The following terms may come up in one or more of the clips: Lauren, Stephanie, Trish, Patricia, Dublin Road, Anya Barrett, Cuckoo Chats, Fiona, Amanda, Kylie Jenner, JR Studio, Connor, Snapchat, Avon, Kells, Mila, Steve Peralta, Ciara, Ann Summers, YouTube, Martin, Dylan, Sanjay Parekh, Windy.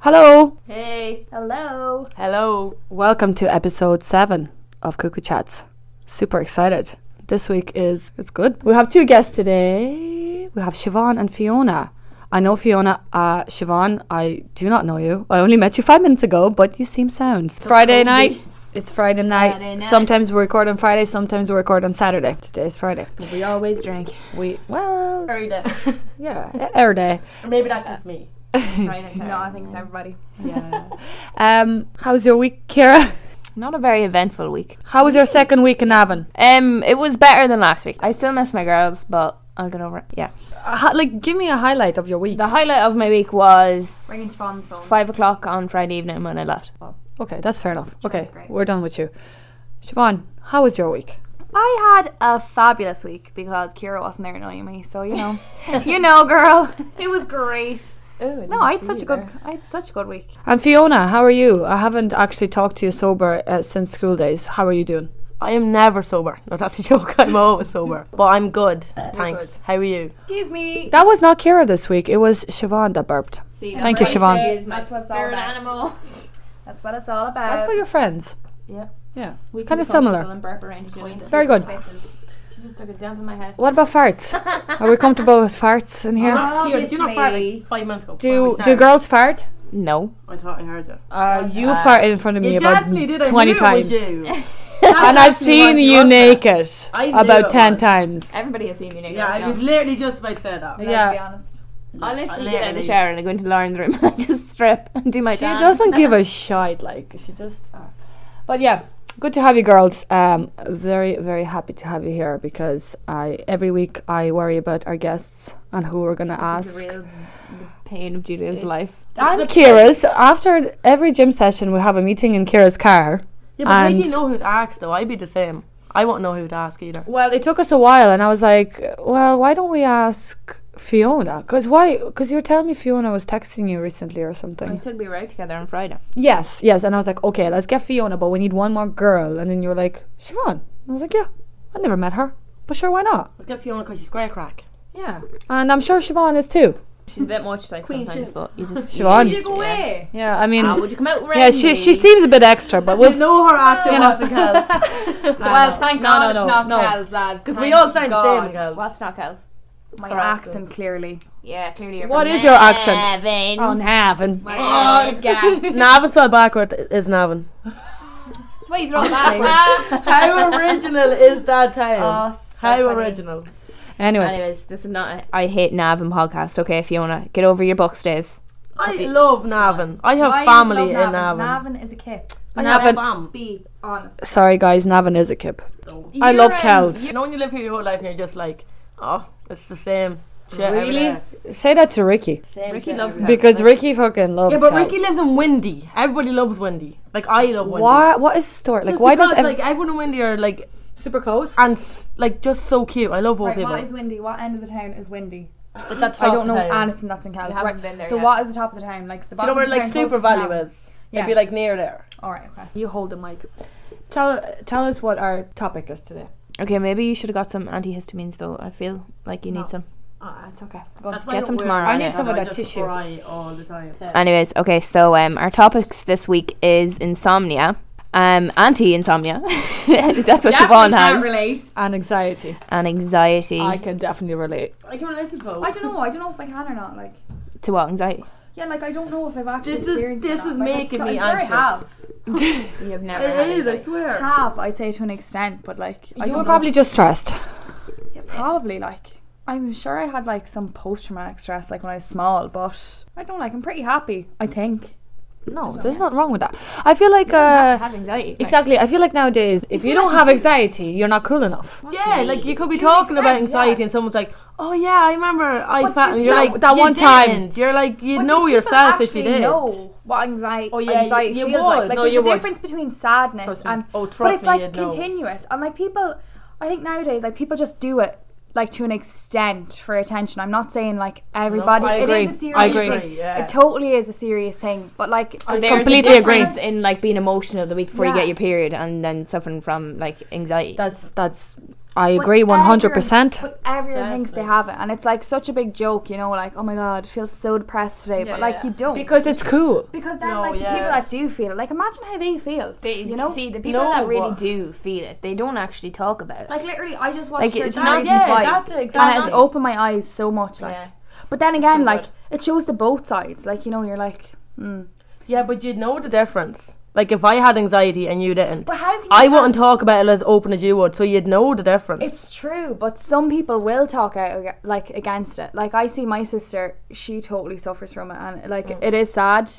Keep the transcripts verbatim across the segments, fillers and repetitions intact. Hello. Hey. Hello. Hello. Welcome to episode seven of Cuckoo Chats. Super excited. This week is it's good. We have two guests today. We have Siobhan and Fiona. I know Fiona. Uh, Siobhan, I do not know you. I only met you five minutes ago, but you seem sound. It's Friday night. It's Friday night. Friday night. Sometimes we record on Friday. Sometimes we record on Saturday. Today's Friday. But we always drink. We well. Every day. Yeah, every day. Or maybe that's just me. Right, no, I think it's everybody. Yeah. um, how was your week, Ciara? Not a very eventful week. How was your second week in Avon? Um, it was better than last week. I still miss my girls, but I'll get over it. Yeah. Uh, how, like, give me a highlight of your week. The highlight of my week was ringing Siobhan's phone. Five o'clock on Friday evening when I left. Well, okay, that's fair enough. Okay, we're done with you. Siobhan, how was your week? I had a fabulous week because Ciara wasn't there annoying me, so you know, you know, girl, it was great. Ooh, I no, I had such a good, there. I had such a good week. And Fiona, how are you? I haven't actually talked to you sober uh, since school days. How are you doing? I am never sober. No, that's a joke. I'm always sober, but I'm good. Thanks. Good. How are you? Excuse me. That was not Ciara this week. It was Siobhan that burped. See, thank right. you, Siobhan. That's what it's all about. Animal. That's what it's all about. That's what you're friends. Yeah. Yeah. We kind of similar. And burp around you. Very good. Bitches. Just took it down from my house. What about farts? Are we comfortable with farts in here? Oh, oh, do not fart like five months ago. Do do girls fart? No. I thought I heard it. Uh, you uh, farted in front of me about twenty times. And I've seen you naked about ten times. Everybody has seen you naked. Yeah, I was literally just about to say that. Yeah. Be honest. I literally get out of the shower and I go into Lauren's room and I just strip and do my dance. She doesn't give a shite. Like she just. Oh. But yeah. Good to have you girls. Um, very, very happy to have you here because I every week I worry about our guests and who we're going to ask. The real pain of Julia's life. That's and Ciara's. After every gym session, we have a meeting in Ciara's car. Yeah, but how do you know who to ask though? I'd be the same. I won't know who to ask either. Well, it took us a while and I was like, well, why don't we ask Fiona? Because why? Because you were telling me Fiona was texting you recently or something. I said we were out together on Friday. Yes, yes. And I was like, okay, let's get Fiona, but we need one more girl. And then you were like, Siobhan. And I was like, yeah, I never met her, but sure, why not? We'll get Fiona because she's great crack. Yeah. And I'm sure Siobhan is too. She's a bit much like Queen sometimes, Sh- but you just Siobhan. You go away. Yeah. yeah, I mean. Oh, would you come out? Yeah, she she seems a bit extra, but we'll you know her after you know. Kells. Well, thank no, God no, no, it's not no. Kells, lads. Because we all sound the same. Kells. What's not Kells? My Her accent, accent, clearly. Yeah, clearly. You're what is Navan. Your accent? Navan. Oh, Navan. Oh, oh. Navan's all backward is Navan. That's why he's wrong backwards. How original is that time? Oh, so How funny. original. Anyway. Anyways, this is not a I hate Navan podcast. Okay, Fiona, get over your box days. I okay. love Navan. I have why family in Navan. Navan is a kid. Navan, be honest. Sorry, guys, Navan is a kid. No. I love Kells. You know when you live here your whole life and you're just like, oh. It's the same. Shit really? Say that to Ricky. Same Ricky loves Kells. Because Ricky fucking loves Kells. Yeah, but Kells. Ricky lives in Windy. Everybody loves Windy. Like, I love Windy. Why, what is the story? Like, just why because, does... Ev- like, everyone in Windy are, like... super close. And, like, just so cute. I love all right, people. What is Windy? What end of the town is Windy? It's at the top I don't know town. Anything that's in Kells. Right. Been there so yet. What is the top of the town? Like, the bottom you know where, like, Super Value is? Yeah. It'd be, like, near there. Alright, okay. You hold the mic. Tell, tell us what our topic is today. Okay, maybe you should have got some antihistamines though. I feel like you no. need some. Ah, it's okay. Go get some tomorrow. I need some of that tissue. Cry all the time. Anyways, okay, so um, our topics this week is insomnia, um, anti-insomnia. That's what Siobhan has. Relate. And anxiety. And anxiety. I can definitely relate. I can relate to both. I don't know. I don't know if I can or not. Like. To what anxiety? Yeah, like I don't know if I've actually this experienced is, this that. Is like, making I'm, me I'm anxious. Sure I have. You have never. It is, I swear. Have I'd say to an extent, but like you I were probably know. Just stressed. Yeah, probably like I'm sure I had like some post-traumatic stress like when I was small, but I don't like I'm pretty happy. I think. No, I there's know. Nothing wrong with that. I feel like uh, have anxiety. Exactly. Like. I feel like nowadays, if you, you don't have anxiety, you're not cool enough. What yeah, like you could be talking about anxiety, yeah. and someone's like, "Oh yeah, I remember I what fat." And you're like, "That you one didn't. Time." You're like, you but know yourself if you did. Know what anxiety? Oh yeah, anxiety you feels would. Like. Like no, there's you a would. Difference between sadness and, oh, but it's me, like continuous. Know. And like people, I think nowadays, like people just do it. Like to an extent for attention. I'm not saying like everybody. No, I agree. It is a serious I agree. Thing. Yeah. It totally is a serious thing. But like, I completely agree. In like being emotional the week before yeah. you get your period, and then suffering from like anxiety. That's that's. I agree one hundred percent. But everyone thinks they have it, and it's like such a big joke, you know, like, oh my god, I feel so depressed today, yeah, but like yeah. you don't. Because it's cool. Because then no, like yeah. the people that do feel it, like imagine how they feel. They, you know? See, the people no, that really what? do feel it, they don't actually talk about it. Like literally, I just watched like, it's not yeah, that's it, exactly. And it has opened my eyes so much, like. Yeah. But then again, so like, it shows the both sides, like, you know, you're like, hmm. Yeah, but you know the difference. Like, if I had anxiety and you didn't, but how can you I wouldn't talk about it as open as you would, so you'd know the difference. It's true, but some people will talk out, like, against it. Like, I see my sister, she totally suffers from it, and, like, mm. it is sad,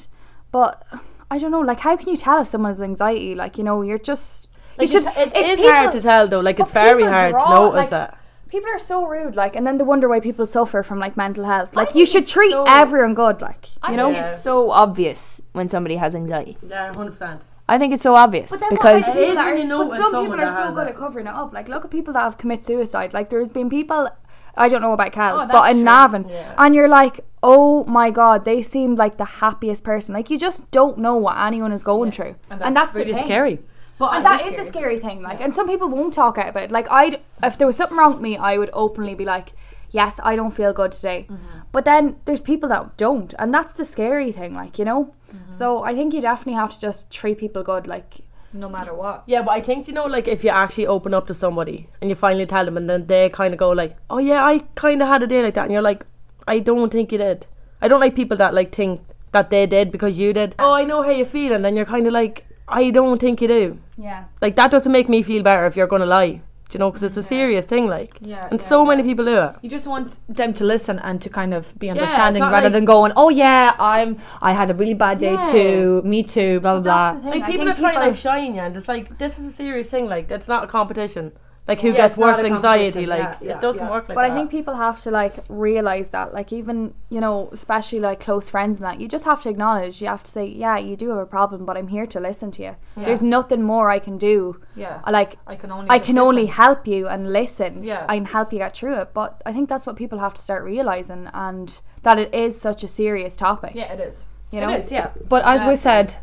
but I don't know, like, how can you tell if someone has anxiety? Like, you know, you're just... Like, you should, it is people, hard to tell, though. Like, it's very hard draw, to notice like, it. People are so rude, like, and then they wonder why people suffer from, like, mental health. Like, you should treat so everyone good, like, you I know? Yeah. It's so obvious when somebody has anxiety. Yeah, one hundred percent. I think it's so obvious. But then because that is are, you know but some people are so good at covering it up. Like, look at people that have committed suicide. Like, there's been people, I don't know about Kells, oh, but in Navan. Yeah. And you're like, oh my god, they seemed like the happiest person. Like, you just don't know what anyone is going yeah. through. And that's, and that's really scary. But and that is scary. a scary thing, like, yeah. and some people won't talk out about it. Like, I'd, if there was something wrong with me, I would openly be like, yes, I don't feel good today. Mm-hmm. But then there's people that don't, and that's the scary thing, like, you know? Mm-hmm. So I think you definitely have to just treat people good, like, no matter what. Yeah, but I think, you know, like, if you actually open up to somebody and you finally tell them and then they kind of go like, oh yeah, I kind of had a day like that. And you're like, I don't think you did. I don't like people that, like, think that they did because you did. Oh, I know how you feel. And then you're kind of like... I don't think you do. Yeah. Like, that doesn't make me feel better if you're going to lie. Do you know? Because it's a yeah. serious thing, like. Yeah. And yeah, so yeah. many people do it. You just want them to listen and to kind of be understanding yeah, rather like, than going, oh yeah, I'm, I had a really bad day yeah. too, me too, blah, blah, blah. Like, I people are people trying to like, shine you, and it's like, this is a serious thing, like, it's not a competition. Like, who yeah, gets worse anxiety, like, yeah, yeah, it doesn't yeah. work like but that. But I think people have to, like, realise that, like, even, you know, especially, like, close friends and that, you just have to acknowledge, you have to say, yeah, you do have a problem, but I'm here to listen to you. Yeah. There's nothing more I can do. Yeah. Like, I can only, I can only help you and listen. Yeah. I can help you get through it. But I think that's what people have to start realising, and that it is such a serious topic. Yeah, it is. You know? It is, yeah. But as yeah. we said,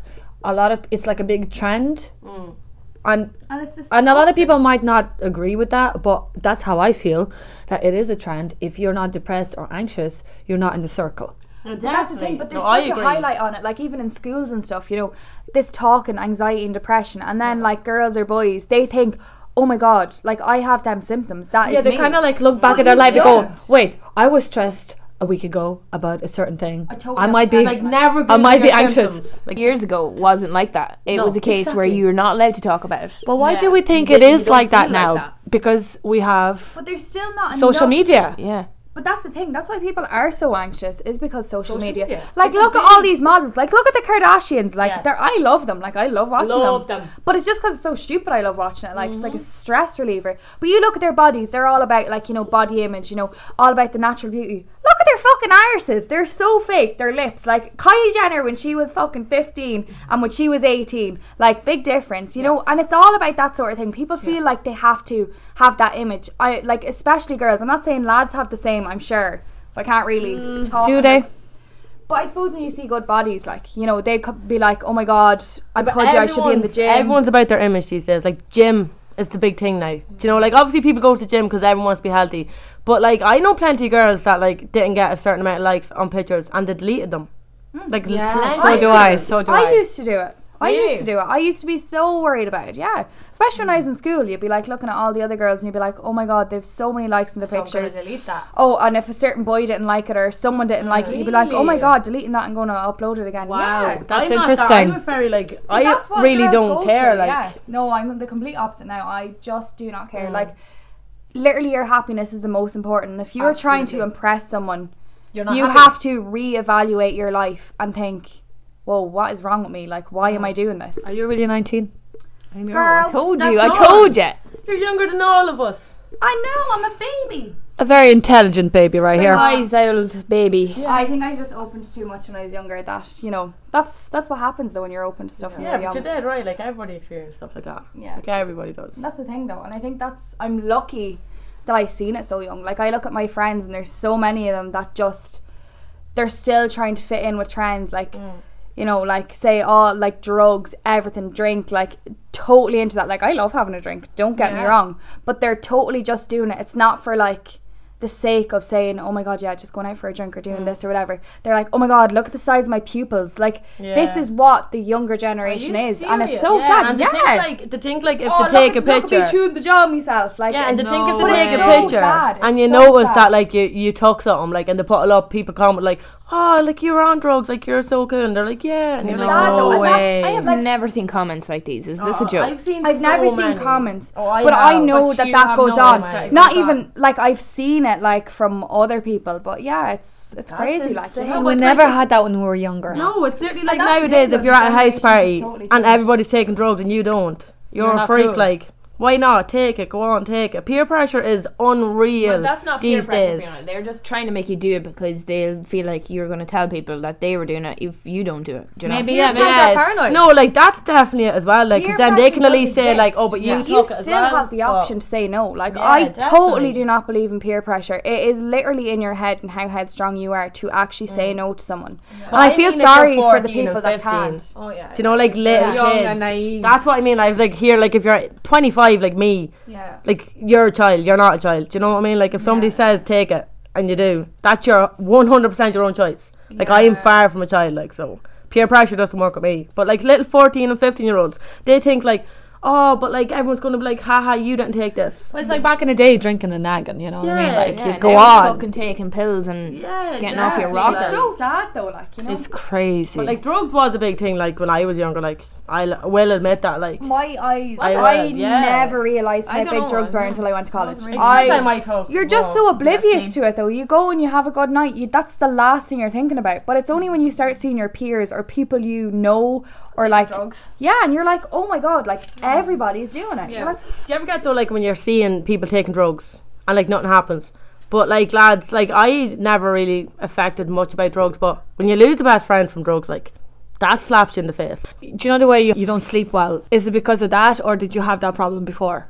a lot of, it's like a big trend. Mm. And, and, it's and a lot of people might not agree with that, but that's how I feel, that it is a trend. If you're not depressed or anxious, you're not in the circle. No, that's the thing, but there's no, such a highlight on it, like even in schools and stuff, you know, this talk and anxiety and depression, and then yeah. like girls or boys, they think, oh my god, like I have them symptoms, that yeah, is me. Yeah, they kind of like look back but at their life don't. and go, wait, I was stressed a week ago about a certain thing. I, totally I might be like, never I might be anxious. Like, years ago wasn't like that. It no, was a case exactly. where you're not allowed to talk about it. But why yeah. do we think it is like that now? Like that. Because we have but there's still not social media. Yeah. But that's the thing. That's why people are so anxious, is because social, social media. media. Like, it's look at all these models. Like, look at the Kardashians. Like, yeah. they're, I love them. Like, I love watching love them. them. But it's just because it's so stupid I love watching it. Like, mm-hmm. it's like a stress reliever. But you look at their bodies. They're all about, like, you know, body image, you know, all about the natural beauty. Look at their fucking irises. They're so fake. Their lips. Like, Kylie Jenner when she was fucking fifteen and when she was eighteen. Like, big difference, you yeah. know. And it's all about that sort of thing. People feel yeah. like they have to have that image. I like, especially girls. I'm not saying lads have the same, I'm sure, but I can't really mm, talk do they? But I suppose when you see good bodies, like, you know, they could be like, oh my god, I'm pudgy, I should be in the gym. Everyone's about their image these days. Like, gym is the big thing now. Do you know, like, obviously people go to the gym because everyone wants to be healthy, but like, I know plenty of girls that like didn't get a certain amount of likes on pictures and they deleted them. mm. Like, yes. so do I so do I I used to do it. I you? used to do it. I used to be so worried about it, yeah. Especially when I was in school, you'd be like looking at all the other girls and you'd be like, oh my god, they have so many likes in the so pictures. I'm gonna delete that. Oh, and if a certain boy didn't like it or someone didn't like really? it, you'd be like, oh my god, deleting that and going to upload it again. Wow, yeah. that's I'm interesting. That. I'm a very, like, I that's really don't care. Through, like, yeah. No, I'm the complete opposite now. I just do not care. Mm. Like, literally your happiness is the most important. If you're Absolutely. trying to impress someone, you're not you happy. have to reevaluate your life and think, whoa, what is wrong with me? Like, why am I doing this? Are you really nineteen? I know. Girl, I told you. I told you. You're younger than all of us. I know. I'm a baby. A very intelligent baby right here. Wise old baby. Yeah. I think I just opened too much when I was younger. That, you know, that's that's what happens though when you're open to stuff. Yeah, when you're but young. You did, right? Like, everybody experiences stuff like that. Yeah. Like, everybody does. And that's the thing though. And I think that's, I'm lucky that I've seen it so young. Like, I look at my friends and there's so many of them that just, they're still trying to fit in with trends. Like, mm. you know, like, say all, like, drugs, everything, drink, like, totally into that. Like, I love having a drink, don't get yeah. me wrong, but they're totally just doing it. It's not for, like, the sake of saying, oh my God, yeah, just going out for a drink or doing mm. this or whatever. They're like, oh my God, look at the size of my pupils. Like, yeah. this is what the younger generation is. And it's so yeah. sad. And yeah. to think, like, to think, like, if oh, they take look, a picture. Look, they tuned the job myself. Like, yeah, and to no. think if they take a picture. So and you so notice sad. that, like, you, you took something, like, and they put a lot of people comment, like, oh, like, you're on drugs, like, you're so cool. And they're like, yeah. And you're like, no, no way. I have like, never seen comments like these. Is this oh, a joke? I've, seen I've so never many. seen comments. Oh, I but know, I know but that that goes no on. That Not goes even, on. Like, I've seen it, like, from other people. But, yeah, it's it's that's crazy. Insane. Like, you know, we never like, had that when we were younger. No, it's literally like nowadays, if you're at a house party totally and everybody's taking drugs and you don't, you're, you're a freak, cool. like... Why not? Take it. Go on, take it. Peer pressure is unreal. Well, that's not peer pressure, Fiona. They're just trying to make you do it because they feel like you're going to tell people that they were doing it if you don't do it. Do you maybe, know? yeah, maybe yeah. they're paranoid. No, like, that's definitely it as well. Like, because then they can at least say, like, oh, but you yeah. took you it as well. You still have the option but to say no. Like, yeah, I definitely. totally do not believe in peer pressure. It is literally in your head and how headstrong you are to actually mm. say no to someone. Yeah. And I, I feel sorry for the people that can't. Oh, yeah. Do you know, like, little kids. That's what I mean. I was like, here, like, if you're twenty-five, like me, yeah. like you're a child, you're not a child. Do you know what I mean? Like if somebody yeah. says take it and you do, that's your one hundred percent your own choice. Like yeah. I am far from a child, like so. Peer pressure doesn't work with me. But like little fourteen and fifteen year olds, they think like, oh, but like everyone's going to be like, haha, you didn't take this. Well, it's like back in the day drinking and nagging, you know yeah, what I mean? Like yeah, you go on. fucking taking pills and yeah, getting yeah, off your rocker. It's so sad though, like, you know. It's crazy. But like drugs was a big thing, like when I was younger, like. I will admit that, like my eyes, I, I yeah. never realised how big drugs were until I went to college. Really I, talk, you're just so oblivious to it, though. You go and you have a good night. You, that's the last thing you're thinking about. But it's only when you start seeing your peers or people you know, or like, like yeah, and you're like, oh my God, like yeah. everybody's doing it. Yeah. Like, do you ever get though, like when you're seeing people taking drugs and like nothing happens? But like lads, like I never really affected much about drugs. But when you lose the best friend from drugs, like. That slaps you in the face. Do you know the way you, you don't sleep well? Is it because of that or did you have that problem before?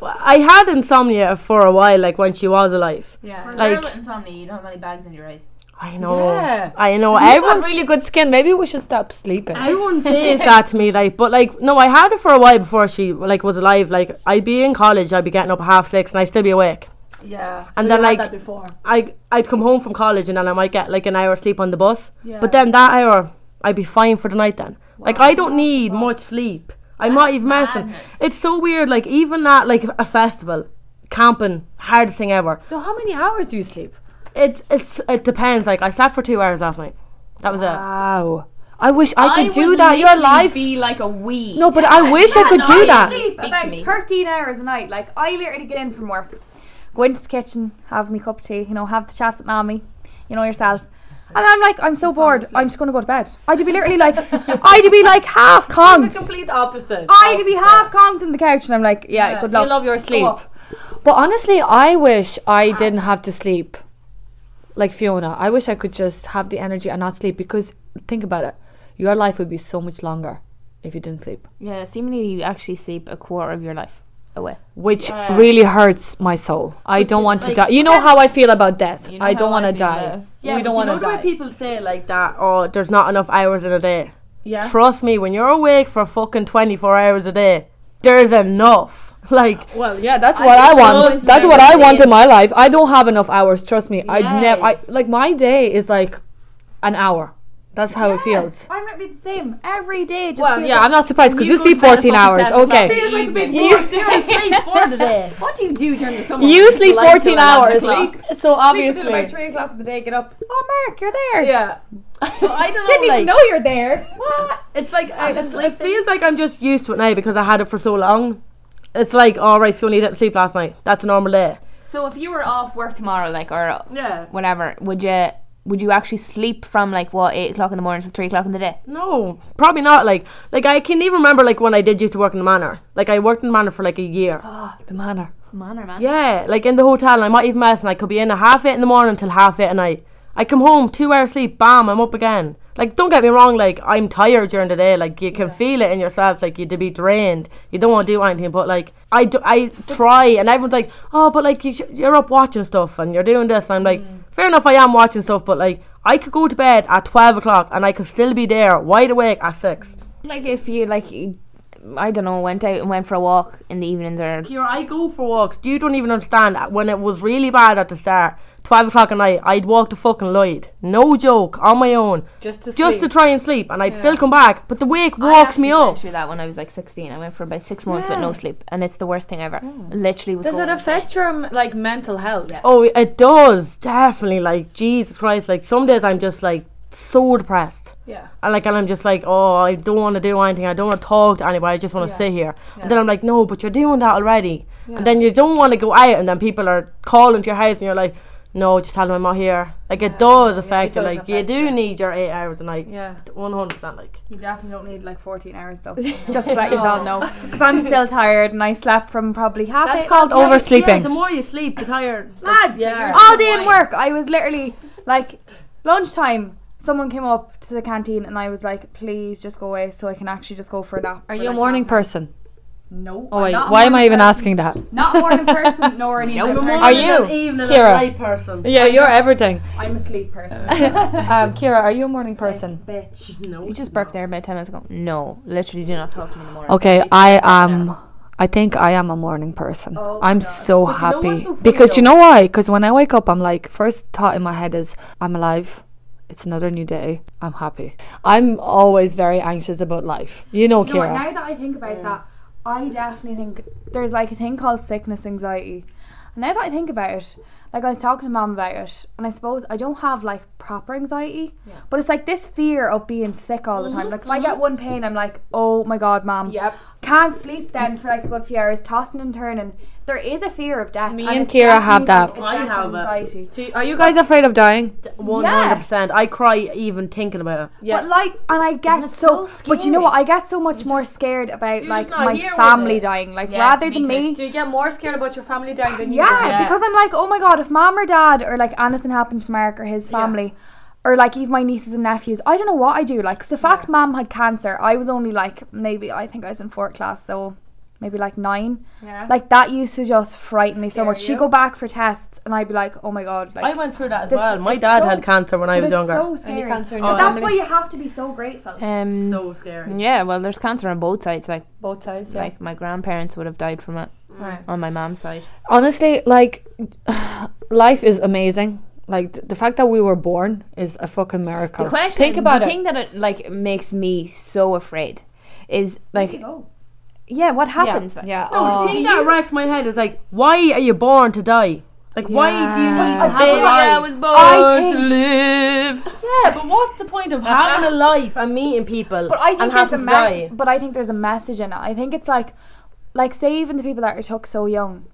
Well, I had insomnia for a while, like when she was alive. Yeah. For a girl with insomnia, you don't have any bags in your eyes. I know. Yeah. I know. You everyone's got really good skin. Maybe we should stop sleeping. Everyone says that to me, like, but like, no, I had it for a while before she like was alive. Like, I'd be in college, I'd be getting up at half six and I'd still be awake. Yeah, and so then like that before. I I'd come home from college and then I might get like an hour sleep on the bus. Yeah. But then that hour. I'd be fine for the night then. Wow. Like, I don't need wow. much sleep. I'm That's not even messing. Madness. It's so weird, like, even at, like, a festival, camping, hardest thing ever. So how many hours do you sleep? It, it's, it depends. Like, I slept for two hours last night. That was wow. it. Wow. I wish I, I could do that. Your life be like a wee. No, but I wish I could do that. I sleep about thirteen hours a night. Like, I literally get in from work, go into the kitchen, have me cup of tea, you know, have the chat with Mommy, you know, yourself. And I'm like, I'm so just bored, I'm just going to go to bed. I'd be literally like, I'd be like half conked. She's the complete opposite. I'd be half conked on the couch and I'm like, yeah, yeah good luck. You love your sleep. But honestly, I wish I didn't have to sleep. Like Fiona, I wish I could just have the energy and not sleep because think about it, your life would be so much longer if you didn't sleep. Yeah, seemingly you actually sleep a quarter of your life. Away. Which yeah. really hurts my soul. I Which don't want like to die. You know how I feel about death. You know I don't want to die. Yeah, we don't want to die. You know why people say like that? Oh, there's not enough hours in a day. Yeah. Trust me, when you're awake for fucking twenty-four hours a day, there's enough. Like, well, yeah, that's I what I want. That's what I want in my life. I don't have enough hours. Trust me. Yeah. I never. I like my day is like an hour. That's how yeah, it feels. I'm not being the same every day. Just well, yeah, like I'm not surprised because you, you sleep fourteen hours. Okay. It feels like a bit you sleep for the day. What do you do during the summer? You sleep fourteen hours. So obviously. Sleep by three o'clock in the day. Get up. Oh, Mark, you're there. Yeah. Well, I don't didn't know, like, even know you're there. What? It's like I, it's, it feels like I'm just used to it now because I had it for so long. It's like, all right, Fiona didn't sleep last night. That's a normal day. So if you were off work tomorrow, like or yeah, whatever, would you? Would you actually sleep from like what eight o'clock in the morning till three o'clock in the day? No, probably not. Like, like I can even remember like when I did used to work in the manor. Like I worked in the manor for like a year. Oh, the manor, manor, man. Yeah, like in the hotel. And I might even mess, and I could be in at half eight in the morning till half eight at night. I come home, two hours sleep, bam, I'm up again. Like, don't get me wrong. Like, I'm tired during the day. Like, you can yeah. feel it in yourself. Like, you'd be drained. You don't want to do anything. But like, I, do, I try, and everyone's like, oh, but like you sh- you're up watching stuff and you're doing this, and I'm like. Mm. Fair enough, I am watching stuff, but like I could go to bed at twelve o'clock and I could still be there, wide awake at six. Like if you, like, you, I don't know, went out and went for a walk in the evenings or... Here, I go for walks. You don't even understand. When it was really bad at the start, twelve o'clock at night, I'd walk the fucking light. No joke, on my own. Just to sleep. Just to try and sleep, and I'd yeah. still come back, but the wake walks me up. I actually went through that when I was like sixteen. I went for about six months yeah. with no sleep, and it's the worst thing ever. Yeah. Literally was Does it affect your, like, mental health? Yeah. Oh, it does, definitely. Like, Jesus Christ, like, some days I'm just, like, so depressed. Yeah. And, like, and I'm just like, oh, I don't want to do anything. I don't want to talk to anybody. I just want to yeah. sit here. Yeah. And then I'm like, no, but you're doing that already. Yeah. And then you don't want to go out, and then people are calling to your house, and you're like... No, just tell them I'm not here. Like, yeah, it does affect yeah, it you. Does like, affect you do you. need your eight hours a night. Yeah. one hundred percent, like. You definitely don't need, like, fourteen hours, though. Just to let you all know. Because I'm still tired, and I slept from probably half That's eight. called yeah, oversleeping. Yeah, the more you sleep, the tired. Lads, yeah. all day in work, I was literally, like, lunchtime, someone came up to the canteen, and I was like, please, just go away, so I can actually just go for a nap. Are you like a morning person? No. Oh, wait, why am I even asking that? Not a morning person, nor an evening person. Are you? Evening Ciara. Person. Yeah, I'm you're not, everything. I'm a sleep person. um, Ciara, are you a morning person? Like, bitch, no. You just burped no. there about ten minutes ago. No, literally do not talk to me in the morning. Okay, I am, now. I think I am a morning person. Oh I'm God. so but happy. You know so because you know why? Because when I wake up, I'm like, first thought in my head is, I'm alive. It's another new day. I'm happy. I'm always very anxious about life. You know, you Ciara. Know what, now that I think about yeah. that, I definitely think there's like a thing called sickness anxiety, and now that I think about it, like I was talking to mom about it, and I suppose I don't have like proper anxiety, yeah. but it's like this fear of being sick all the time. Mm-hmm. Like if I get one pain, I'm like, oh my god, mom, yep. can't sleep then for like a good few hours, tossing and turning. There is a fear of death. Me and, and Ciara have that. I have anxiety. It. You, are you guys but afraid of dying? One hundred percent. I cry even thinking about it. Yeah. But like, and I get so. so but you know what? I get so much more scared about like my family dying. Like yeah, rather me than me. Do you get more scared about your family dying than you? Yeah, yeah, because I'm like, oh my god, if mom or dad or like anything happened to Mark or his family. Yeah. Or like even my nieces and nephews, I don't know what I do. Like, cause the fact yeah. mum had cancer, I was only like maybe I think I was in fourth class, so maybe like nine. Yeah. Like that used to just frighten me so much. You? She'd go back for tests, and I'd be like, oh my god. Like I went through that as well. My dad so had cancer when I was younger. So scary. Cancer oh, but that's why you have to be so grateful. Um, so scary. Yeah. Well, there's cancer on both sides. Like both sides. Yeah. Like my grandparents would have died from it. Right. On my mom's side. Honestly, like life is amazing. Like, th- the fact that we were born is a fucking miracle. The question, Think about the it. The thing that, it, like, makes me so afraid is, like... Yeah, what happens? Yeah. yeah. No, oh. The thing that wrecks my head is, like, why are you born to die? Like, yeah. why do you need to have a life? I was born I to live. Yeah, but what's the point of having a life and meeting people but I think and having to mess- die? But I think there's a message in it. I think it's, like, like, saving the people that are took so young.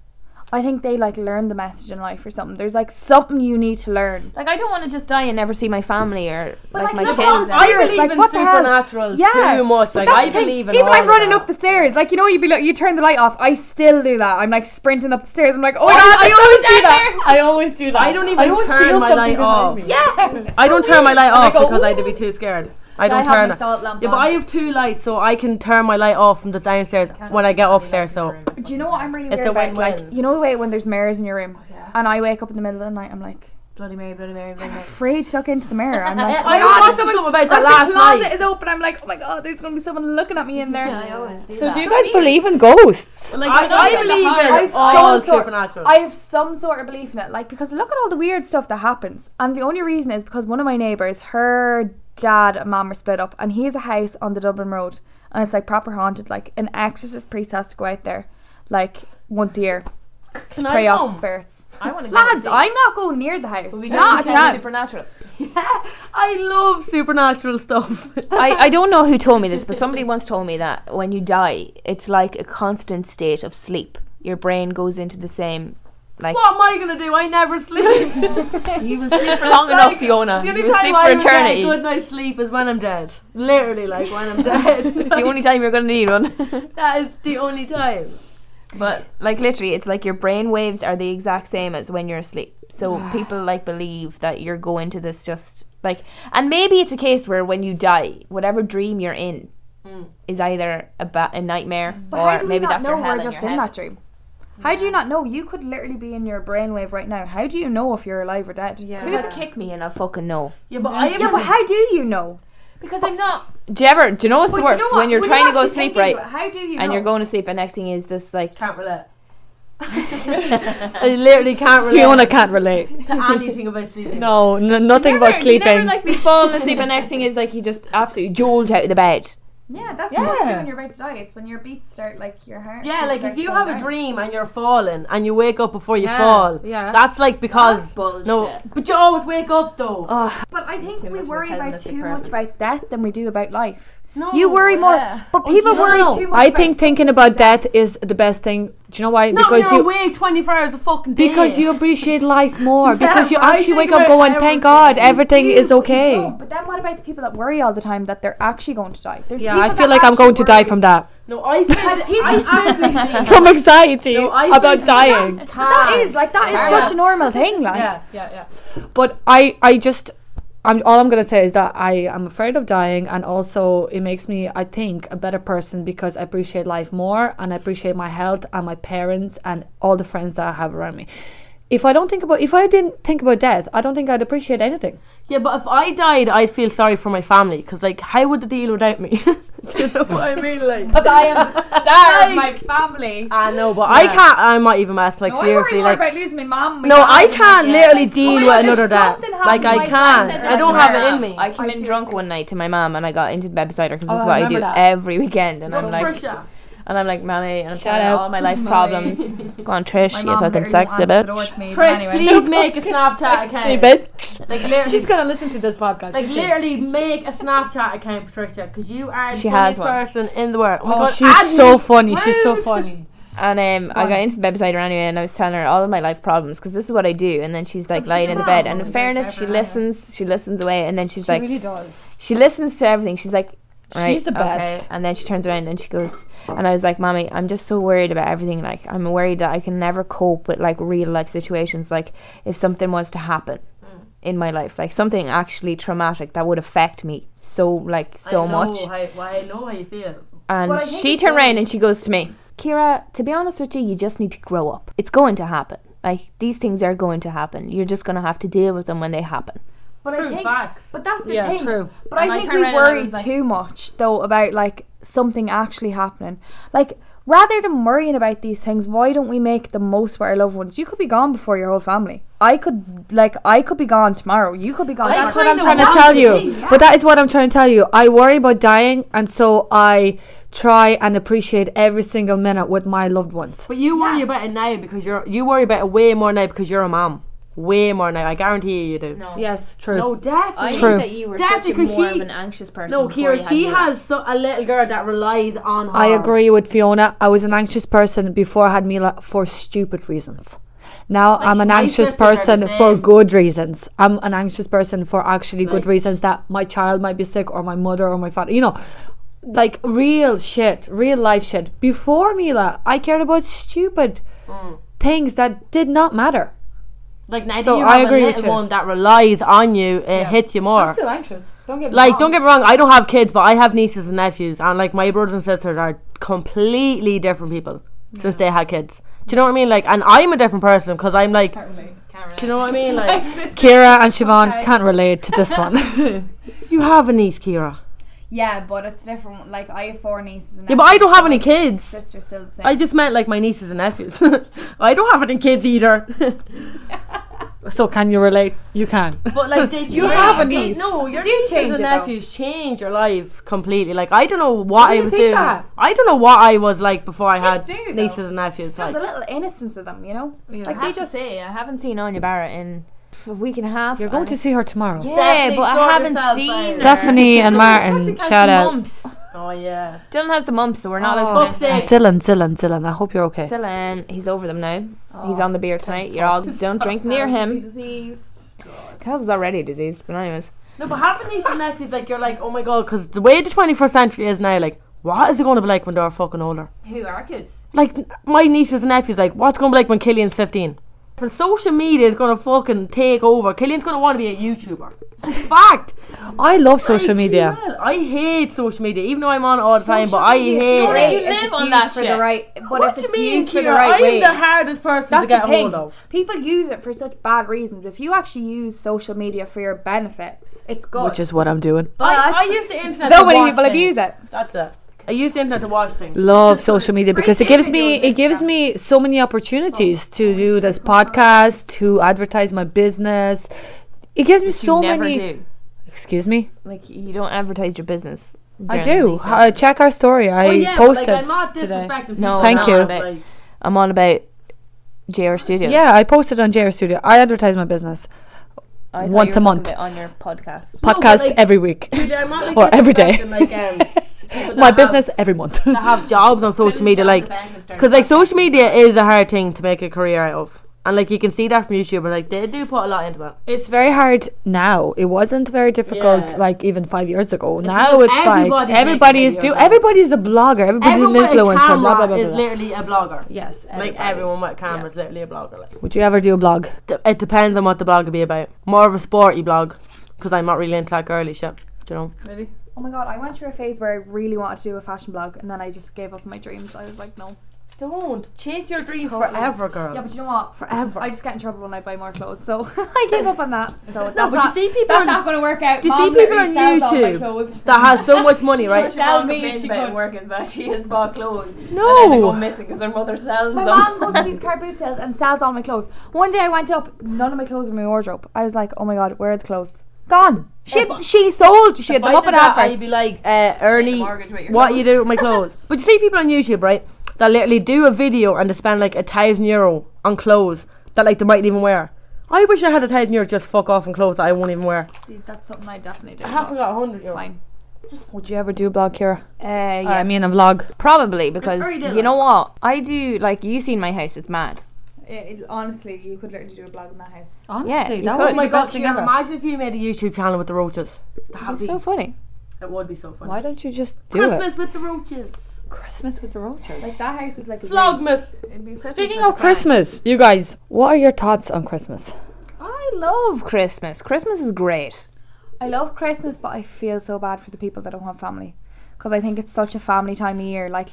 I think they like learn the message in life or something. There's like something you need to learn. Like I don't want to just die and never see my family or but like, like my kids. I believe like, in supernatural yeah. too much. But like I believe in even like running that. up the stairs. Like you know you be like, you turn the light off. I still do that. I'm like sprinting up the stairs. I'm like oh my god I, I, I always do that. There. I always do that. I don't even I turn my light off. Yeah. I don't turn my light off go, because I'd be too scared. I don't I turn it. Yeah, but I have two lights, so I can turn my light off from the downstairs I when I get upstairs. So do you know what I'm really it's weird about? Like you know the way when there's mirrors in your room, oh, yeah. and I wake up in the middle of the night. I'm like, bloody Mary, bloody Mary, bloody Mary. I'm afraid to look into the mirror. I'm like, oh I watched something about that last night. The closet is open. I'm like, oh my god, there's gonna be someone looking at me in there. Yeah, I always do so that. Do you guys believe in ghosts? Well, like, I, I, I believe in all supernatural. I have some sort of belief in it, like because look at all the weird stuff that happens, and the only reason is because one of my neighbours, her. Dad and mom are split up, and he has a house on the Dublin Road, and it's like proper haunted. Like an exorcist priest has to go out there, like once a year, Can to I pray off the spirits. I want to go. Lads, I'm not going near the house. We not a chance. Supernatural. Yeah, I love supernatural stuff. I, I don't know who told me this, but somebody once told me that when you die, it's like a constant state of sleep. Your brain goes into the same. Like, what am I gonna do? I never sleep. You will sleep for long enough, like, Fiona. You will sleep for eternity. The only time I get a good night's sleep is when I'm dead. Literally, like when I'm dead. It's the only time you're gonna need one. That is the only time. But like literally, it's like your brain waves are the exact same as when you're asleep. So people like believe that you're going to this just like, and maybe it's a case where when you die, whatever dream you're in mm. is either a, ba- a nightmare but or maybe that's your hell in your head. But how do we not know we're just in that dream? How do you not know? You could literally be in your brainwave right now. How do you know if you're alive or dead? Yeah. You could kick me and I'll fucking know. Yeah, but I. Yeah, but how do you know? Because I'm not. Do you ever? Do you know what's the worst? You know what? When you're when trying you're to go sleep, right? How do you? And know? You're going to sleep, and next thing is this like. Can't relate. I literally can't relate. Fiona can't relate to anything about sleeping. No, n- nothing never, about sleeping. You never like be falling asleep, and next thing is like you just absolutely jolt out of the bed. Yeah, that's yeah. mostly when you're about to die. It's when your beats start, like your heart. Yeah, like if you have down. a dream and you're falling and you wake up before you yeah, fall. Yeah, that's like because that's bullshit. No, but you always wake up though. Uh, but I think we worry about too person. much about death than we do about life. No, you worry more, yeah. but people oh, yeah. worry no. too much. I about think thinking about death. death is the best thing. Do you know why? No, because you're you awake twenty-four hours a fucking day. Because you appreciate life more. Yeah, because you actually wake up going, thank God, everything is okay. But then what about the people that worry all the time that they're actually going to die? There's yeah, I feel like I'm going to die from that. No, I feel I actually from anxiety no, about dying. That is like that is yeah. such a normal thing, like. Yeah, yeah, yeah. But I, I just. I'm, all I'm going to say is that I am afraid of dying, and also it makes me, I think, a better person because I appreciate life more, and I appreciate my health and my parents and all the friends that I have around me. If I don't think about, if I didn't think about death, I don't think I'd appreciate anything. Yeah, but if I died, I'd feel sorry for my family because, like, how would they deal without me? Do you know what I mean? Like, but I am the star of my family. I know, but yeah. I can't. I'm not even messed. Like no, seriously, I worry like more about losing my mum. No, dad, I can't literally like, deal oh with another death. Like I can't. I, I don't have it in me. I came I in drunk one night to my mum, and I got into the bed beside her because that's oh, what I, I do that. every weekend. And no, I'm like, Patricia. and I'm like, Mammy, and I'm telling her all my life problems. Go on, Trish, my you fucking sexy bitch. Trish, anyway. please make a Snapchat account. bitch. Like literally, she's gonna listen to this podcast. Like literally, make a Snapchat account, Patricia, because you are the funniest person in the world. Oh, oh God, she's so funny. Rude. She's so funny. And um, I got into the bed beside her anyway, and I was telling her all of my life problems because this is what I do. And then she's like but lying she's in the bed, and in fairness, she listens. She listens away, and then she's she like, really does. She listens to everything. She's like, right, she's the best. Okay. And then she turns around and she goes. And I was like, Mommy, I'm just so worried about everything. Like, I'm worried that I can never cope with, like, real life situations. Like, if something was to happen mm. in my life, like, something actually traumatic that would affect me so, like, so I know much. How, well, I know how you feel. And well, she turned around and she goes to me, Ciara, to be honest with you, you just need to grow up. It's going to happen. Like, these things are going to happen. You're just going to have to deal with them when they happen. But true I think, facts. But that's the yeah, thing. True. But and I think I we worry like, too much, though, about, like, something actually happening. Like, rather than worrying about these things, why don't we make the most of our loved ones? You could be gone before your whole family. I could, like, I could be gone tomorrow. You could be gone tomorrow. That's what I'm trying to tell you. Yeah. But that is what I'm trying to tell you. I worry about dying, and so I try and appreciate every single minute with my loved ones. But you worry yeah. about it now because you're, you worry about it way more now because you're a mom. Way more now, I guarantee you, you do. No. Yes, true. No, definitely. I true. think that you were definitely such a more she, of an anxious person. No, Ciara, she has so, a little girl that relies on her. I agree with Fiona. I was an anxious person before I had Mila for stupid reasons. Now like I'm an anxious person for good reasons. I'm an anxious person for actually right. good reasons that my child might be sick or my mother or my father. You know, like real shit, real life shit. Before Mila, I cared about stupid mm. things that did not matter. Like now so you I have agree a little one that relies on you, it yeah. hits you more. I'm still anxious. Don't get me like, wrong. don't get me wrong. I don't have kids, but I have nieces and nephews, and like my brothers and sisters are completely different people yeah. since they had kids. Do you know what I mean? Like, and I'm a different person because I'm like, can't relate. Can't relate. Do you know what I mean? Like, Ciara and Siobhan okay. can't relate to this one. You have a niece, Ciara. Yeah, but it's different. Like, I have four nieces and nephews. Yeah, but I don't have any kids. Sister's still the same. I just meant, like, my nieces and nephews. I don't have any kids either. So, can you relate? You can. But, like, did you have a niece? No, your nieces and nephews change your life completely. Like, I don't know what I was doing. I don't know what I was like before I had nieces and nephews. No, the little innocence of them, you know? Like, they just say, I haven't seen Anya Barrett in a week and a half. You're going to see her tomorrow. Yeah, yeah but I haven't seen her. Stephanie and Martin, shout out. Mumps. Oh yeah. Dylan has the mumps, so we're not allowed to. Dylan, Dylan, Dylan. I hope you're okay. Dylan, he's over them now. Oh, he's on the beer tonight. You're all just don't drink near him. Kells is already diseased, but anyways. No, but having these nephews, like you're like, oh my god, because the way the twenty-first century is now, like, what is it going to be like when they're fucking older? Who are kids? Like my nieces and nephews, like, what's going to be like when Killian's fifteen? For social media is gonna fucking take over. Killian's gonna want to be a YouTuber. Fact. I love social like, media. Well, I hate social media, even though I'm on it all the time. Social but I hate no, it. You live on that shit. The right, but what if it's you mean, used Ciara? For the right I'm ways. The hardest person That's to get hold of. People use it for such bad reasons. If you actually use social media for your benefit, it's good. Which is what I'm doing. But I, I use the internet. So to many watch people things. Abuse it. That's it. I use the internet to watch things. Love social media because it gives me it gives me so many opportunities oh, to do this podcast, to advertise my business. It gives me so you never many. Do. Excuse me. Like you don't advertise your business. I do. Uh, check our story. I well, yeah, posted like, I'm not today. No, thank I'm you. On about, I'm on about J R Studio. Yeah, I posted on J R Studio. I advertise my business. I once you a month on your podcast podcast no, like, every week like or every day like, um, my business have, every month to have jobs on social media like because like social media is a hard thing to make a career out of and like you can see that from YouTube and like they do put a lot into it. It's very hard now. It wasn't very difficult yeah. like even five years ago. It's now it's like everybody's do everybody's a blogger, everybody's everyone an influencer, blah blah blah, blah. Is literally a blogger. Yes, everybody. Like everyone with a camera yeah. is literally a blogger. Like. Would you ever do a blog? D- it depends on what the blog would be about. More of a sporty blog because I'm not really into that girly shit. Do you know? Really? Oh my god, I went through a phase where I really wanted to do a fashion blog and then I just gave up my dreams. I was like, no. Don't chase your dreams totally. Forever, girl. Yeah, but you know what? Forever. I just get in trouble when I buy more clothes, so I gave up on that. So no, but not, you see people. That's on, not going to work out. Do you Mom see people on YouTube that has so much money, right? She tell me she could work is that she has bought clothes. No, and then they go missing because her mother sells my them. My mom goes to these car boot sales and sells all my clothes. One day I went up, none of my clothes were in my wardrobe. I was like, oh my god, where are the clothes? Gone. She had, she sold. She if had them I up and out. I'd be like, uh, early. What you do with my clothes? But you see people on YouTube, right? That literally do a video and they spend like a thousand euro on clothes that like they mightn't even wear. I wish I had a thousand euro just fuck off on clothes that I won't even wear. See, that's something I definitely do. I have got a hundred euro. Fine. Would you ever do a blog, Ciara? Uh, yeah. Uh, I mean a vlog. Probably because you know what I do. Like you seen my house, it's mad. It, it, honestly, you could literally do a blog in that house. Honestly, yeah, you that could. Oh my god, imagine if you made a YouTube channel with the roaches. That'd be so funny. It would be so funny. Why don't you just do Christmas it? Christmas with the roaches. Christmas with the roaches. Like that house is like a vlogmas. Speaking of Christmas, you guys, what are your thoughts on Christmas? I love Christmas. Christmas is great. I love Christmas, but I feel so bad for the people that don't have family because I think it's such a family time of year. Like,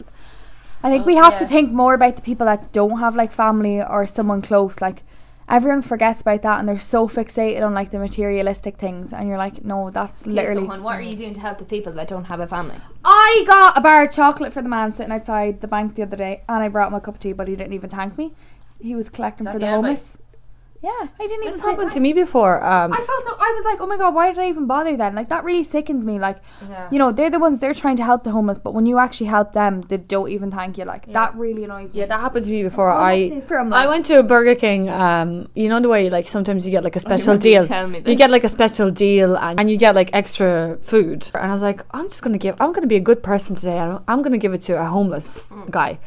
I think oh, we have yeah. to think more about the people that don't have like family or someone close. Like, everyone forgets about that and they're so fixated on like the materialistic things and you're like no that's literally someone, what are you doing to help the people that don't have a family? I got a bar of chocolate for the man sitting outside the bank the other day and I brought him a cup of tea but he didn't even thank me. He was collecting for the homeless. Yeah, I didn't this even happened to me before. Um, I felt so, I was like, oh my god, why did I even bother then? Like, that really sickens me. Like, yeah. you know, they're the ones, they're trying to help the homeless, but when you actually help them, they don't even thank you. Like, yeah. that really annoys me. Yeah, that happened to me before. Oh, I firm, like. I went to a Burger King. Um, you know the way, like, sometimes you get, like, a special okay, deal. You, you get, like, a special deal and, and you get, like, extra food. And I was like, I'm just going to give, I'm going to be a good person today. And I'm going to give it to a homeless mm. guy.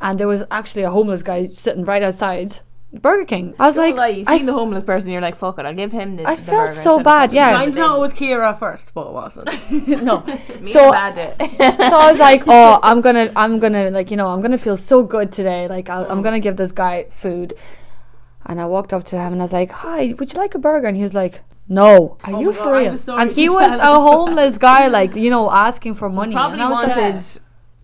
And there was actually a homeless guy sitting right outside Burger King. I was don't like, lie, you seen f- the homeless person, you're like, fuck it, I'll give him this. I felt so bad, yeah. I thought it was Ciara first, but it wasn't. No, me so bad it. So I was like, oh, I'm gonna, I'm gonna, like, you know, I'm gonna feel so good today. Like, I'll, mm. I'm gonna give this guy food. And I walked up to him and I was like, hi, would you like a burger? And he was like, no. Are oh you for real? And he was a homeless guy, like, you know, asking for money. Probably and I was wanted like,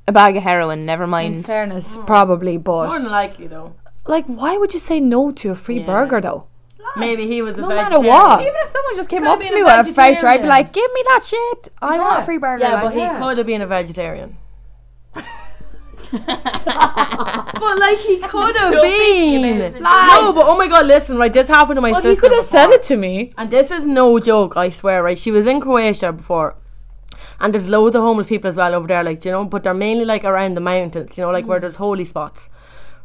a bag of heroin. Never mind. In fairness, mm. probably, but more than likely though. Like, why would you say no to a free yeah. burger, though? Lads, maybe he was a no vegetarian. No matter what. Even if someone just came up to me with a voucher, I'd be like, give me that shit. I yeah. want a free burger. Yeah, like, but yeah. he could have been a vegetarian. But, like, he could have so been. No, but, oh, my God, listen, right, this happened to my well, sister. Well, he could have said it to me. And this is no joke, I swear, right? She was in Croatia before. And there's loads of homeless people as well over there, like, you know? But they're mainly, like, around the mountains, you know, like, mm. where there's holy spots.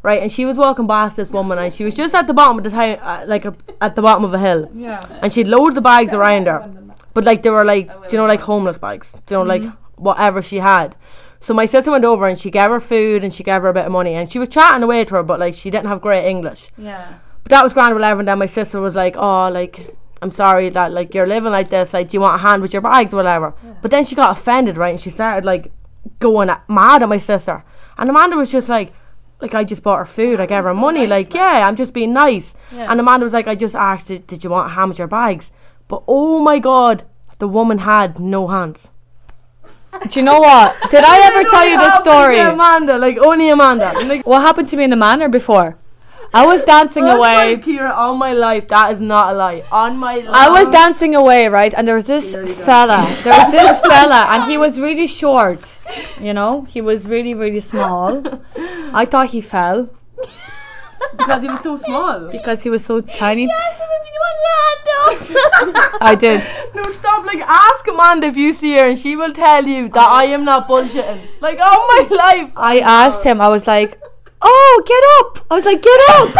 Right, and she was walking past this woman, and she was just at the bottom of the town, uh, like a, at the bottom of a hill. Yeah. And she'd loads of bags around her, but like they were like, do you know, like homeless bags, do you know, mm-hmm. like whatever she had. So my sister went over and she gave her food and she gave her a bit of money, and she was chatting away to her, but like she didn't have great English. Yeah. But that was grand, whatever. And then my sister was like, oh, like I'm sorry that like you're living like this. Like, do you want a hand with your bags, or whatever? Yeah. But then she got offended, right, and she started like going mad at my sister, and Amanda was just like, like, I just bought her food, I gave her so money, nice, like, like, yeah, I'm just being nice. Yeah. And Amanda was like, I just asked, did, did you want ham with your bags? But, oh my God, the woman had no hands. Do you know what? Did I ever tell you this story? Amanda, like, only Amanda. Like, what happened to me in the manor before? I was dancing oh, away. Ciara, on my life, that is not a lie. On my life. I was dancing away, right? And there was this there fella. There was this fella, and he was really short. You know, he was really, really small. I thought he fell. Because he was so small. Because he was so tiny. Yes, I did. No, stop. Like, ask Amanda if you see her, and she will tell you that I am not bullshitting. Like, on my life. I asked him, I was like, oh, get up. I was like, get up.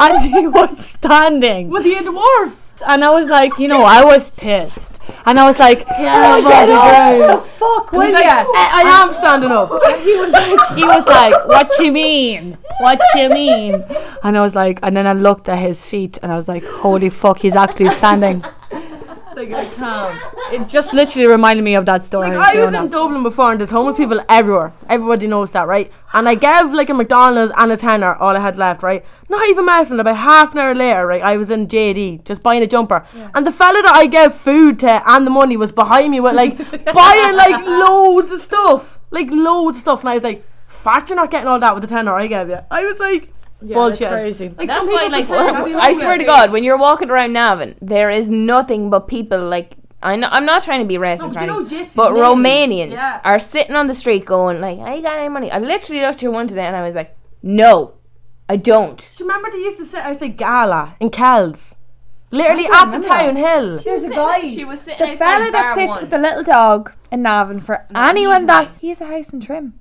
And he was standing. Was he a dwarf? And I was like, you know, I was pissed. And I was like, yeah, oh, get up. What the fuck was like, yeah, I, I am standing up. And he was like, he was like, what you mean? What you mean? And I was like, and then I looked at his feet and I was like, holy fuck, he's actually standing. Like, I can't. It just literally reminded me of that story. Like, I was in Dublin before, and there's homeless people everywhere. Everybody knows that, right? And I gave like a McDonald's and a tenner, all I had left, right? Not even messing. About half an hour later, right, I was in J D just buying a jumper, yeah. And the fella that I gave food to and the money was behind me with like buying like loads of stuff, like loads of stuff. And I was like, "Fat, you're not getting all that with the tenner I gave you." I was like. Yeah, bullshit. That's crazy. Like, that's why, like, I swear to God, when you're walking around Navan, there is nothing but people, like, I know, I'm not trying to be racist, no, right? You know, but Romanians yeah. are sitting on the street going, like, I got any money? I literally looked at one today and I was like, no, I don't. Do you remember they used to sit outside Gala in Kells? Literally at the town hill. There's a guy. She was sitting the fella that sits one. with the little dog in Navan for no, anyone that... He has a house in Trim.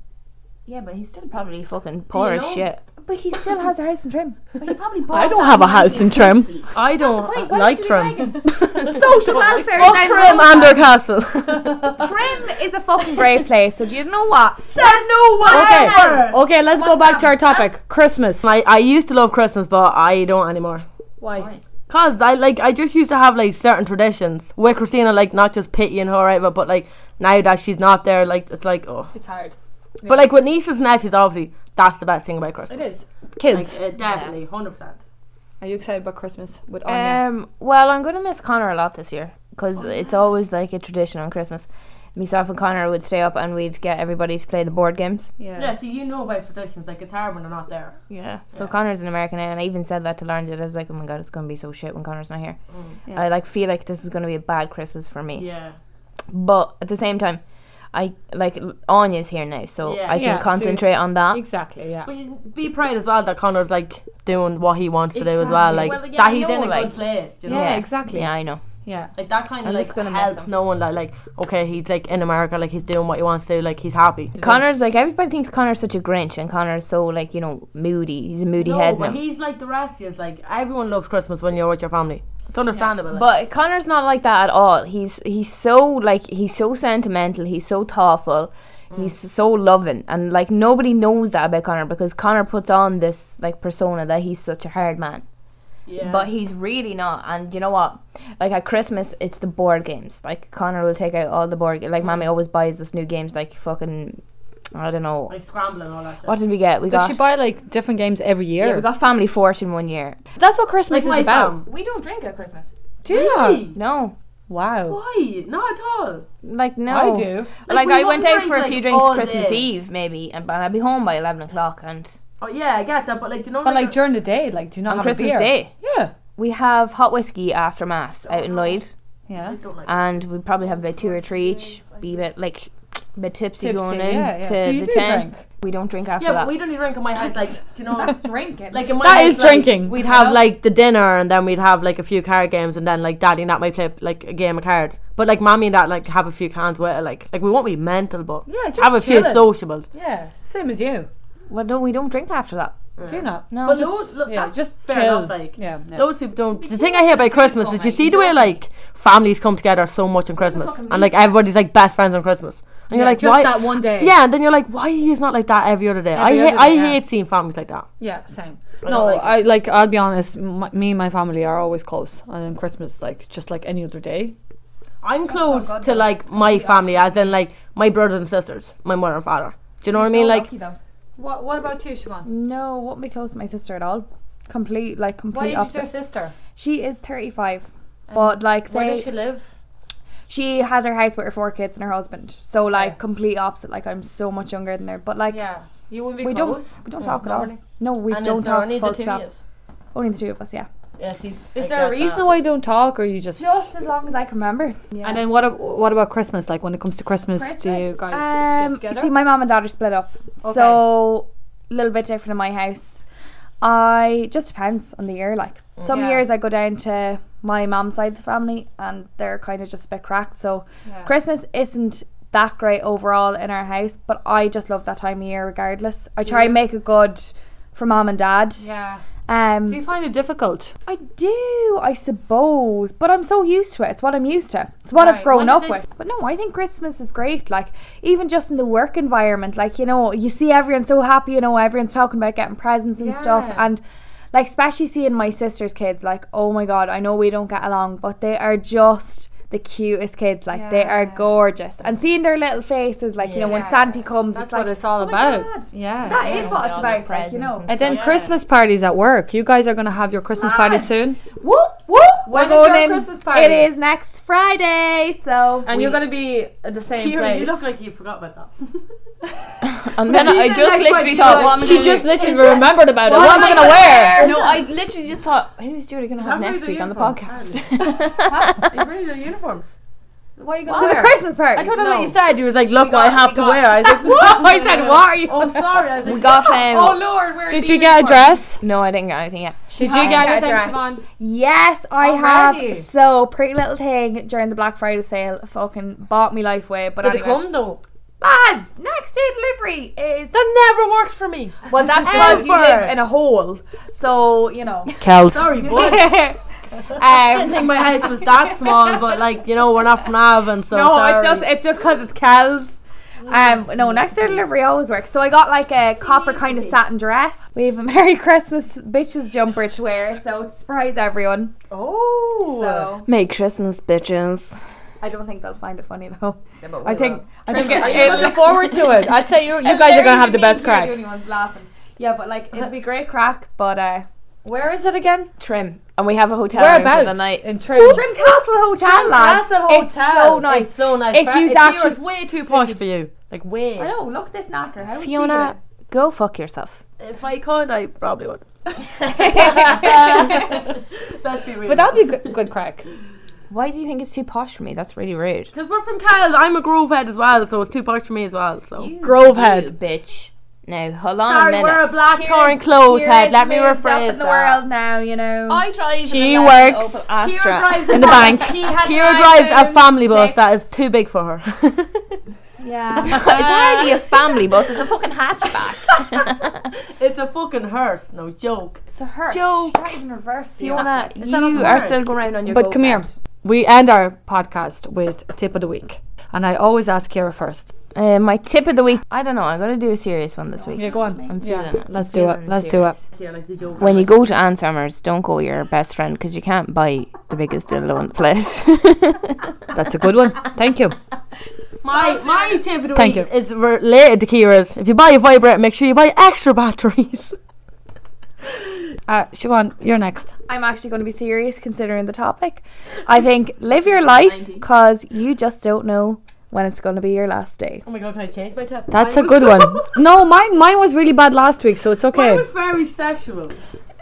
Yeah, but he's still probably fucking poor as shit. But he still has a house in Trim. But he probably bought I don't have a house in Trim. I don't like Trim. Social welfare is Trim and their castle. Trim is a fucking great place. So do you know what? Said no way. Okay, okay, let's What's go back that? to our topic. Christmas. I, I used to love Christmas, but I don't anymore. Why? Because I like I just used to have like certain traditions. With Christina, like not just pitying her, right? But, but like now that she's not there, like it's like oh, it's hard. Yeah. But like with nieces and nephews, obviously. That's the best thing about Christmas. It is. Kids. Like, uh, definitely, one hundred percent. Yeah. Are you excited about Christmas with Anya? Um, well, I'm going to miss Connor a lot this year. Because oh. it's always like a tradition on Christmas. Myself and Connor would stay up and we'd get everybody to play the board games. Yeah, yeah, so you know about traditions. Like, it's hard when they're not there. Yeah. So yeah. Connor's an American, and I even said that to Lauren. I was like, oh my God, it's going to be so shit when Connor's not here. Mm. Yeah. I like feel like this is going to be a bad Christmas for me. Yeah. But at the same time, I like Anya's here now, so yeah. I can yeah, concentrate so on that. Exactly, yeah. But you be proud as well that Connor's like doing what he wants exactly. to do as well, like well, yeah, that I he's know, in a like, good place. You know? Yeah, exactly. Yeah, I know. Yeah, like that kind of like helps knowing that like okay, he's like in America, like he's doing what he wants to do, like he's happy. Connor's like everybody thinks Connor's such a Grinch, and Connor's so like you know moody. He's a moody no, head now. No, but he's like the rest of us. Like everyone loves Christmas when you're with your family. It's understandable. Yeah. Like. But Connor's not like that at all. He's he's so like he's so sentimental. He's so thoughtful. Mm. He's so loving, and like nobody knows that about Connor because Connor puts on this like persona that he's such a hard man. Yeah. But he's really not. And you know what? Like at Christmas, it's the board games. Like Connor will take out all the board games. Like mm. Mommy always buys us new games. Like fucking. I don't know. Like scrambling all that shit. What did we get? We Does got she buy like different games every year? Yeah, we got Family Fortune one year. That's what Christmas like is about. Fam. We don't drink at Christmas. Do you? Really? No. Wow. Why? Not at all. Like no. I do. Like, like I went out for a few like drinks Christmas day. Eve maybe, and but I'd be home by eleven o'clock and. Oh yeah, I get that, but like do you know? But like, like during the day, like do you not on have Christmas a beer? Day? Yeah. We have hot whiskey after mass out in Lloyd. Yeah. Like and we probably have about two or three each. Be a bit like. A bit tipsy, tipsy going in yeah, yeah. to so the do tent. Drink. We don't drink after yeah, that. Yeah, but we don't drink in my house. Like, do you know? That's drinking. Like in my that house, is like, drinking. We'd have know? like the dinner, and then we'd have like a few card games, and then like Daddy and that might play like a game of cards. But like Mommy and that like have a few cans with it. Like, like we won't be mental, but yeah, just have a few sociable. Yeah, same as you. Well, no, we don't drink after that. Yeah. Do you not? No, but just, loads, look, yeah, just chill. Enough, like, yeah, yeah. Loads of people don't. The thing I hear about Christmas is you see the way like families come together so much on Christmas, and like everybody's like best friends on Christmas. And yeah, you're like, just why? That one day. Yeah, and then you're like, why is not like that every other day? Every I hate, I yeah. hate seeing families like that. Yeah, same. I no, like I like. I'll be honest. My, me and my family are always close, and then Christmas, like, just like any other day. I'm close oh, to like my family, as in like my brothers and sisters, my mother and father. Do you know You're what I mean? So like, lucky, What What about you, Siobhan? No, wouldn't be close to my sister at all. Complete, like, complete opposite. Why is she your sister? She is thirty-five. And but, like, say... Where does she live? She has her house with her four kids and her husband. So, like, yeah. complete opposite. Like, I'm so much younger than her. But, like... Yeah. You wouldn't be we close? Don't, we don't no, talk at all. Really. No, we and don't talk, only full the stop. Only the two of us, yeah. Yeah, see, is I there a reason that. Why you don't talk, or you just just as long as I can remember? Yeah. And then what? Ab- what about Christmas? Like when it comes to Christmas, Christmas. Do you guys um, get together? See, my mom and daughter split up, okay. So a little bit different in my house. I just depends on the year. Like some yeah. years I go down to my mom's side of the family, and they're kind of just a bit cracked. So yeah. Christmas isn't that great overall in our house, but I just love that time of year regardless. I try yeah. and make it good for mom and dad. Yeah. Um, do you find it difficult? I do, I suppose, but I'm so used to it. It's what I'm used to. It's what right. I've grown when up with. But no, I think Christmas is great. Like even just in the work environment, like you know, you see everyone so happy. You know, everyone's talking about getting presents and yeah. stuff, and like especially seeing my sister's kids. Like, oh my God, I know we don't get along, but they are just the cutest kids. Like yeah. they are gorgeous, and seeing their little faces. Like yeah. you know, when Santa comes, that's it's what like, it's all oh about. God, yeah, that yeah. is what it's about. Like, you know, and, and then yeah. Christmas parties at work. You guys are going to have your Christmas Lads. party soon. Whoop whoop! When We're is going your in. Christmas party? It is next Friday. So and you're going to be at the same Kira, place. You look like you forgot about that. And then I just like literally thought, what she just literally remembered about it. What am I going to wear? No, I literally just thought, who's Julie going to have next week on the podcast? Why are you going to the Christmas party? I don't know no. what you said. You was like, look what I have to wear. I was like, what? I said, what are you? Oh, sorry. I we got them. Oh, Lord. Where did you get a dress? No, I didn't get anything yet. She did you get anything, Siobhan? Yes, I Already? have. So, Pretty Little Thing during the Black Friday sale fucking bought me life away. But did anyway. It come though? Lads, next day delivery is... That never worked for me. Well, that's because you live in a hole. So, you know. Kells. Sorry, boy. Um, I didn't think my house was that small, but like you know, we're not from Avon, so no, sorry. it's just it's just because it's Kells. Um, no, next day delivery always works. So I got like a copper kind of satin dress. We have a Merry Christmas bitches jumper to wear, so to surprise everyone. Oh, so. Merry Christmas bitches. I don't think they'll find it funny though. Yeah, but I think will. I think it, it, looking forward to it. I'd say you you guys are gonna have the best crack. Yeah, but like it'll be great crack, but uh. Where is it again? Trim. And we have a hotel for the night in Trim. Trim Castle Hotel, lads. Trim Castle Hotel. It's so nice. It's so nice. If you it's actually way too posh for you. Like way. I know. Look at this knocker. How Fiona, go fuck yourself. If I could, I probably would. That'd be rude. But that'd be good, good crack. Why do you think it's too posh for me? That's really rude. Because we're from Kells. I'm a Grovehead as well, so it's too posh for me as well. So Grovehead, bitch. No, hold on Sorry, a minute. Sorry, we're a black torn clothes head. Let me rephrase in the world now, you know. I drive She works Astra in the bank. Ciara drives a family six. bus that is too big for her. Yeah. It's hardly a family bus. It's a fucking hatchback. It's a fucking hearse. No joke. It's a hearse. Joke. She's not even reversed. Fiona, you, you are still going around on your But come here. We end our podcast with a tip of the week. And I always ask Ciara first. Uh, my tip of the week. I don't know. I'm gonna do a serious one this week. Yeah, go on. I'm feeling yeah. it. Let's do it. Let's do it. When you go to Ann Summers, don't go with your best friend because you can't buy the biggest dildo in the place. That's a good one. Thank you. My my tip of the Thank week you. is related to Ciara's. If you buy a vibrator, make sure you buy extra batteries. Uh, Siobhan, you're next. I'm actually going to be serious considering the topic. I think live your life because you just don't know when it's going to be your last day. Oh my God, can I change my tip? That's mine a good one. No, mine mine was really bad last week, so it's okay. Mine was very sexual.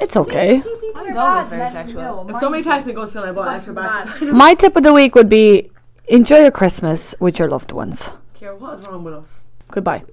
It's okay. Mine's always very sexual. If somebody texts me, goes to I bought extra bags. My tip of the week would be enjoy your Christmas with your loved ones. Ciara, what is wrong with us? Goodbye.